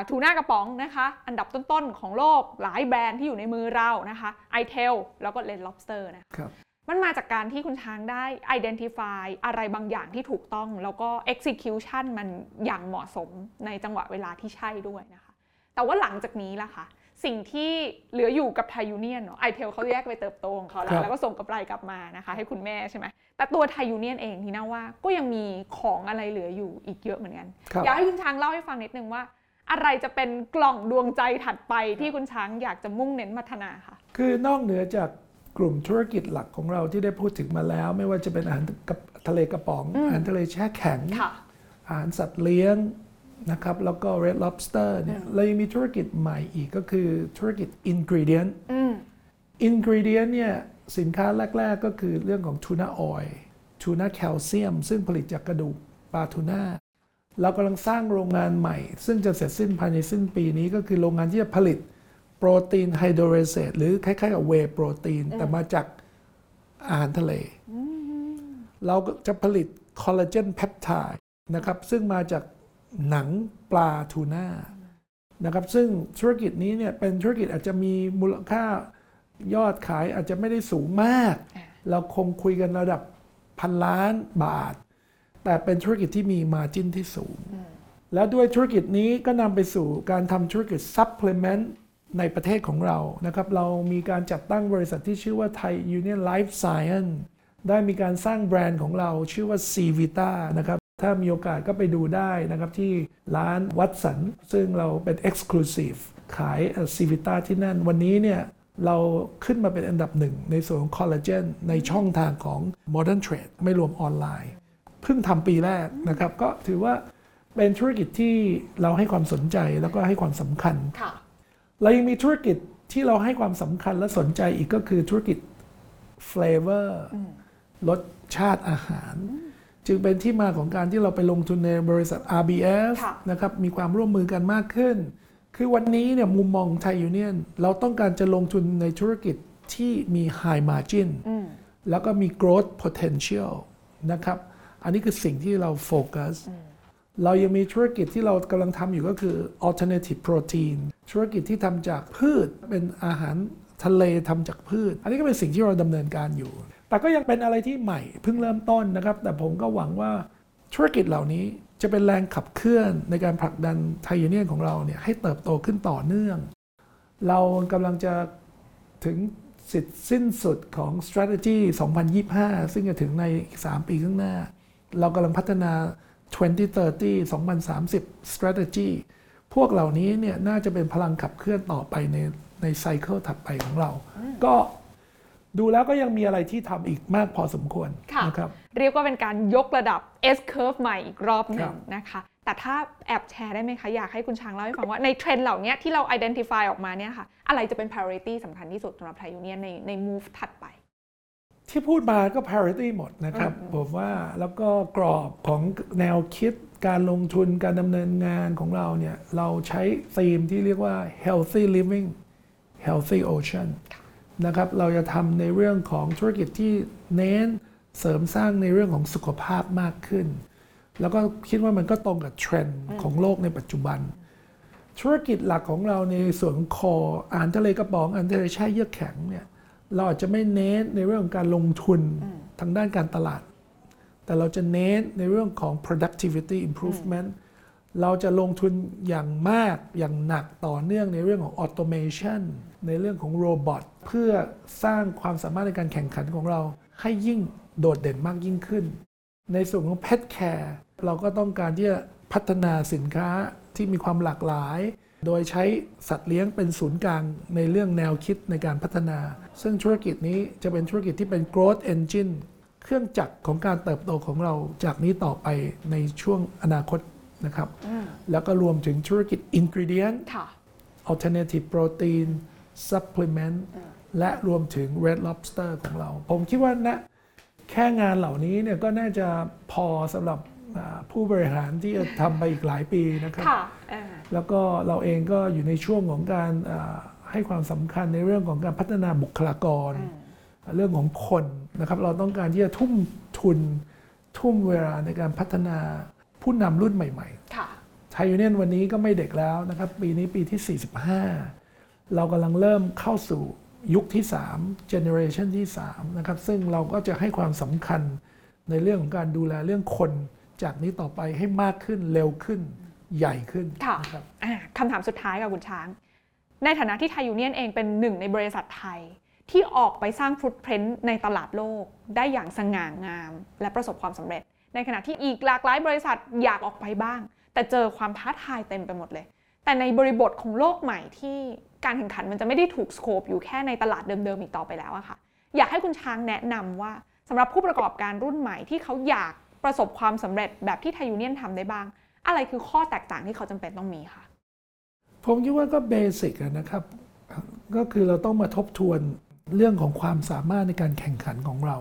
ทูน่ากระป๋องนะคะอันดับต้นๆของโลกหลายแบรนด์ที่อยู่ในมือเรานะคะ iTel แล้วก็ Red Lobster นะครับมันมาจากการที่คุณช้างได้ identify อะไรบางอย่างที่ถูกต้องแล้วก็ execution มันอย่างเหมาะสมในจังหวะเวลาที่ใช่ด้วยนะคะแต่ว่าหลังจากนี้ล่ะค่ะสิ่งที่เหลืออยู่กับ Thai Union เนาะ iTel เขาแยกไปเติบโตของเขาแล้วแล้วก็ส่งกำไรกลับมานะคะให้คุณแม่ใช่ไหมแต่ตัว Thai Union เองที่น่าว่าก็ยังมีของอะไรเหลืออยู่อีกเยอะเหมือนกันอยากให้คุณช้างเล่าให้ฟังนิดนึงว่าอะไรจะเป็นกล่องดวงใจถัดไปที่คุณช้างอยากจะมุ่งเน้นพัฒนาค่ะคือนอกเหนือจากกลุ่มธุรกิจหลักของเราที่ได้พูดถึงมาแล้วไม่ว่าจะเป็นอาหารทะเลกระป๋องอาหารทะเลแช่แข็งอาหารสัตว์เลี้ยงนะครับแล้วก็ Red Lobster เนี่ยเรายังมีธุรกิจใหม่อีกก็คือธุรกิจ ingredient ingredient เนี่ยสินค้าแรกๆก็คือเรื่องของ tuna oil tuna calcium ซึ่งผลิตจากกระดูกปลาทูน่าเรากำลังสร้างโรงงานใหม่ซึ่งจะเสร็จสิ้นภายในสิ้นปีนี้ก็คือโรงงานที่จะผลิตโปรตีนไฮโดรเรเซตหรือคล้ายๆกับเวย์โปรตีนแต่มาจากอาหารทะเลเราจะผลิตคอลลาเจนเพปไทด์นะครับซึ่งมาจากหนังปลาทูน่านะครับซึ่งธุรกิจนี้เนี่ยเป็นธุรกิจอาจจะมีมูลค่ายอดขายอาจจะไม่ได้สูงมากเราคงคุยกันระดับพันล้านบาทแต่เป็นธุรกิจที่มี margin ที่สูงแล้วด้วยธุรกิจนี้ก็นำไปสู่การทำธุรกิจ supplement ในประเทศของเรานะครับเรามีการจัดตั้งบริษัทที่ชื่อว่า Thai Union Life Science ได้มีการสร้างแบรนด์ของเราชื่อว่า Cvita นะครับถ้ามีโอกาสก็ไปดูได้นะครับที่ร้านวัตสันซึ่งเราเป็น exclusive ขาย Cvita ที่นั่นวันนี้เนี่ยเราขึ้นมาเป็นอันดับหนึ่งในส่วนของคอลลาเจนในช่องทางของ Modern Trade ไม่รวมออนไลน์เพิ่งทำปีแรกนะครับก็ถือว่าเป็นธุรกิจที่เราให้ความสนใจแล้วก็ให้ความสำคัญเรายังมีธุรกิจที่เราให้ความสำคัญและสนใจอีกก็คือธุรกิจ flavor รสชาติอาหารจึงเป็นที่มาของการที่เราไปลงทุนในบริษัท อาร์ บี เอฟ นะครับมีความร่วมมือกันมากขึ้น คือวันนี้เนี่ยมุมมองไทยยูเนี่ยนเราต้องการจะลงทุนในธุรกิจที่มี high margin แล้วก็มี growth potential นะครับอันนี้คือสิ่งที่เราโฟกัสเรายังมีธุรกิจที่เรากำลังทำอยู่ก็คือ alternative protein ธุรกิจที่ทำจากพืชเป็นอาหารทะเลทำจากพืชอันนี้ก็เป็นสิ่งที่เราดำเนินการอยู่แต่ก็ยังเป็นอะไรที่ใหม่เพิ่งเริ่มต้นนะครับแต่ผมก็หวังว่าธุรกิจเหล่านี้จะเป็นแรงขับเคลื่อนในการผลักดันไทยยูเนี่ยนของเราเนี่ยให้เติบโตขึ้นต่อเนื่องเรากำลังจะถึงสิ้นสุดของ strategy สองพันยี่สิบห้าซึ่งจะถึงในอีกสามปีข้างหน้าเรากำลังพัฒนาสองพันสามสิบ strategy พวกเหล่านี้เนี่ยน่าจะเป็นพลังขับเคลื่อนต่อไปในในไซเคิลถัดไปของเราก็ดูแล้วก็ยังมีอะไรที่ทำอีกมากพอสมควรนะครับเรียกว่าเป็นการยกระดับ S curve ใหม่อีกรอบหนึ่งนะคะแต่ถ้าแอบแชร์ได้ไหมคะอยากให้คุณช้างเล่าให้ฟังว่าในเทรนด์เหล่านี้ที่เรา identify ออกมาเนี่ยค่ะอะไรจะเป็น priority สำคัญที่สุดสำหรับไทยยูเนี่ยนในใน move ถัดไปที่พูดมาก็ priority หมดนะครับผมว่าแล้วก็กรอบของแนวคิดการลงทุนการดำเนินงานของเราเนี่ยเราใช้ธีมที่เรียกว่า healthy living healthy oceanนะครับเราจะทำในเรื่องของธุรกิจที่เน้นเสริมสร้างในเรื่องของสุขภาพมากขึ้นแล้วก็คิดว่ามันก็ตรงกับเทรนด์ของโลกในปัจจุบันธุรกิจหลักของเราในส่วนของคออาหารทะเลกระป๋องอาหารทะเลแช่เยือกแข็งเนี่ยเราอาจจะไม่เน้นในเรื่องของการลงทุนทางด้านการตลาดแต่เราจะเน้นในเรื่องของ productivity improvement เราจะลงทุนอย่างมากอย่างหนักต่อเนื่องในเรื่องของ automation ในเรื่องของโรบอทเพื่อสร้างความสามารถในการแข่งขันของเราให้ยิ่งโดดเด่นมากยิ่งขึ้นในส่วนของ Pet Care เราก็ต้องการที่จะพัฒนาสินค้าที่มีความหลากหลายโดยใช้สัตว์เลี้ยงเป็นศูนย์กลางในเรื่องแนวคิดในการพัฒนาซึ่งธุรกิจนี้จะเป็นธุรกิจที่เป็น Growth Engine เครื่องจักรของการเติบโตของเราจากนี้ต่อไปในช่วงอนาคตนะครับแล้วก็รวมถึงธุรกิจ Ingredient Alternative Protein Supplement และรวมถึง Red Lobster ของเราผมคิดว่านะแค่งานเหล่านี้เนี่ยก็น่าจะพอสำหรับผู้บริหารที่จะทำไปอีกหลายปีนะครับแล้วก็เราเองก็อยู่ในช่วงของการให้ความสำคัญในเรื่องของการพัฒนาบุคลากรเรื่องของคนนะครับเราต้องการที่จะทุ่มทุนทุ่มเวลาในการพัฒนาผู้นำรุ่นใหม่ๆไทยยูเนี่ยนวันนี้ก็ไม่เด็กแล้วนะครับปีนี้ปีที่สี่สิบห้าเรากำลังเริ่มเข้าสู่ยุคที่สาม generation ที่สามนะครับซึ่งเราก็จะให้ความสำคัญในเรื่องของการดูแลเรื่องคนจากนี้ต่อไปให้มากขึ้นเร็วขึ้นใหญ่ขึ้นค่ะนะครับคำถามสุดท้ายกับคุณช้างในฐานะที่ไทยยูเนี่ยนเองเป็นหนึ่งในบริษัทไทยที่ออกไปสร้างฟุตพริ้นท์ในตลาดโลกได้อย่างสง่างามและประสบความสำเร็จในขณะที่อีกหลากหลายบริษัทอยากออกไปบ้างแต่เจอความท้าทายเต็มไปหมดเลยแต่ในบริบทของโลกใหม่ที่การแข่งขันมันจะไม่ได้ถูกสโคปอยู่แค่ในตลาดเดิมๆอีกต่อไปแล้วอะค่ะอยากให้คุณช้างแนะนำว่าสำหรับผู้ประกอบการรุ่นใหม่ที่เขาอยากประสบความสำเร็จแบบที่ไทยยูเนี่ยนทำได้บ้างอะไรคือข้อแตกต่างที่เขาจำเป็นต้องมีค่ะผมคิดว่าก็เบสิกนะครับก็คือเราต้องมาทบทวนเรื่องของความสามารถในการแข่งขันของเรา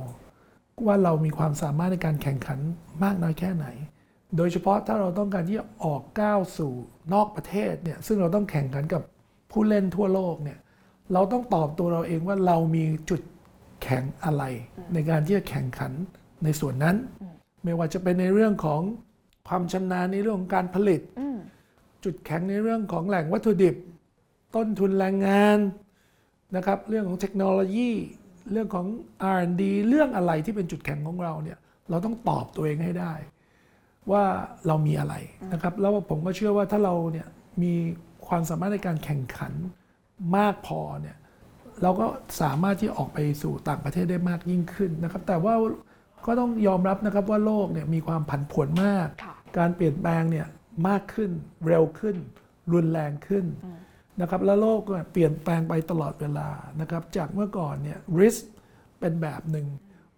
ว่าเรามีความสามารถในการแข่งขันมากน้อยแค่ไหนโดยเฉพาะถ้าเราต้องการที่จะออกก้าวสู่นอกประเทศเนี่ยซึ่งเราต้องแข่งขันกับผู้เล่นทั่วโลกเนี่ยเราต้องตอบตัวเราเองว่าเรามีจุดแข็งอะไรในการที่จะแข่งขันในส่วนนั้นไม่ว่าจะเป็นในเรื่องของความชำนาญในเรื่องของการผลิตจุดแข็งในเรื่องของแหล่งวัตถุดิบต้นทุนแรงงานนะครับเรื่องของเทคโนโลยีเรื่องของ อาร์ แอนด์ ดี เรื่องอะไรที่เป็นจุดแข็งของเราเนี่ยเราต้องตอบตัวเองให้ได้ว่าเรามีอะไรนะครับแล้วผมก็เชื่อว่าถ้าเราเนี่ยมีความสามารถในการแข่งขันมากพอเนี่ยเราก็สามารถที่ออกไปสู่ต่างประเทศได้มากยิ่งขึ้นนะครับแต่ว่าก็ต้องยอมรับนะครับว่าโลกเนี่ยมีความผันผวนมากการเปลี่ยนแปลงเนี่ยมากขึ้นเร็วขึ้นรุนแรงขึ้นนะครับแล้วโลกก็เปลี่ยนแปลงไปตลอดเวลานะครับจากเมื่อก่อนเนี่ย risk เป็นแบบหนึ่ง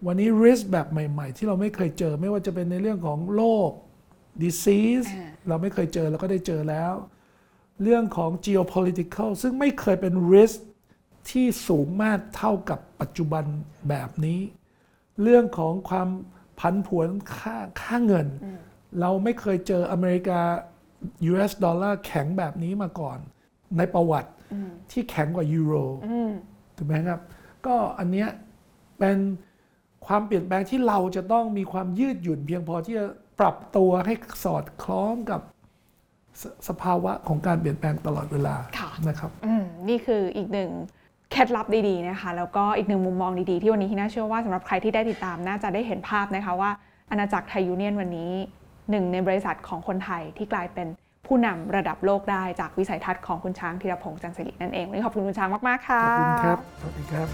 วันนี้ risk แบบใหม่ๆที่เราไม่เคยเจอไม่ว่าจะเป็นในเรื่องของโรค disease เราไม่เคยเจอเราก็ได้เจอแล้วเรื่องของ geopolitical ซึ่งไม่เคยเป็น risk ที่สูงมากเท่ากับปัจจุบันแบบนี้เรื่องของความผันผวนค่าค่าเงินเราไม่เคยเจออเมริกา ยู เอส ดอลลาร์แข็งแบบนี้มาก่อน ในประวัติที่แข็งกว่ายูโรถูกไหมครับก็อันเนี้ยเป็นความเปลี่ยนแปลงที่เราจะต้องมีความยืดหยุ่นเพียงพอที่จะปรับตัวให้สอดคล้องกับส, สภาวะของการเปลี่ยนแปลงตลอดเวลานะครับนี่คืออีกหนึ่งเคล็ดลับดีๆนะคะแล้วก็อีกหนึ่งมุมมองดีๆที่วันนี้ที่น่าเชื่อว่าสำหรับใครที่ได้ติดตามน่าจะได้เห็นภาพนะคะว่าอาณาจักรไทยยูเนี่ยนวันนี้หนึ่งในบริษัทของคนไทยที่กลายเป็นผู้นำระดับโลกได้จากวิสัยทัศน์ของคุณช้างธีรพงษ์จันทร์ศิรินั่นเองวันนี้ขอบคุณคุณช้างมากๆค่ะขอบคุณครับสวัสดีครับ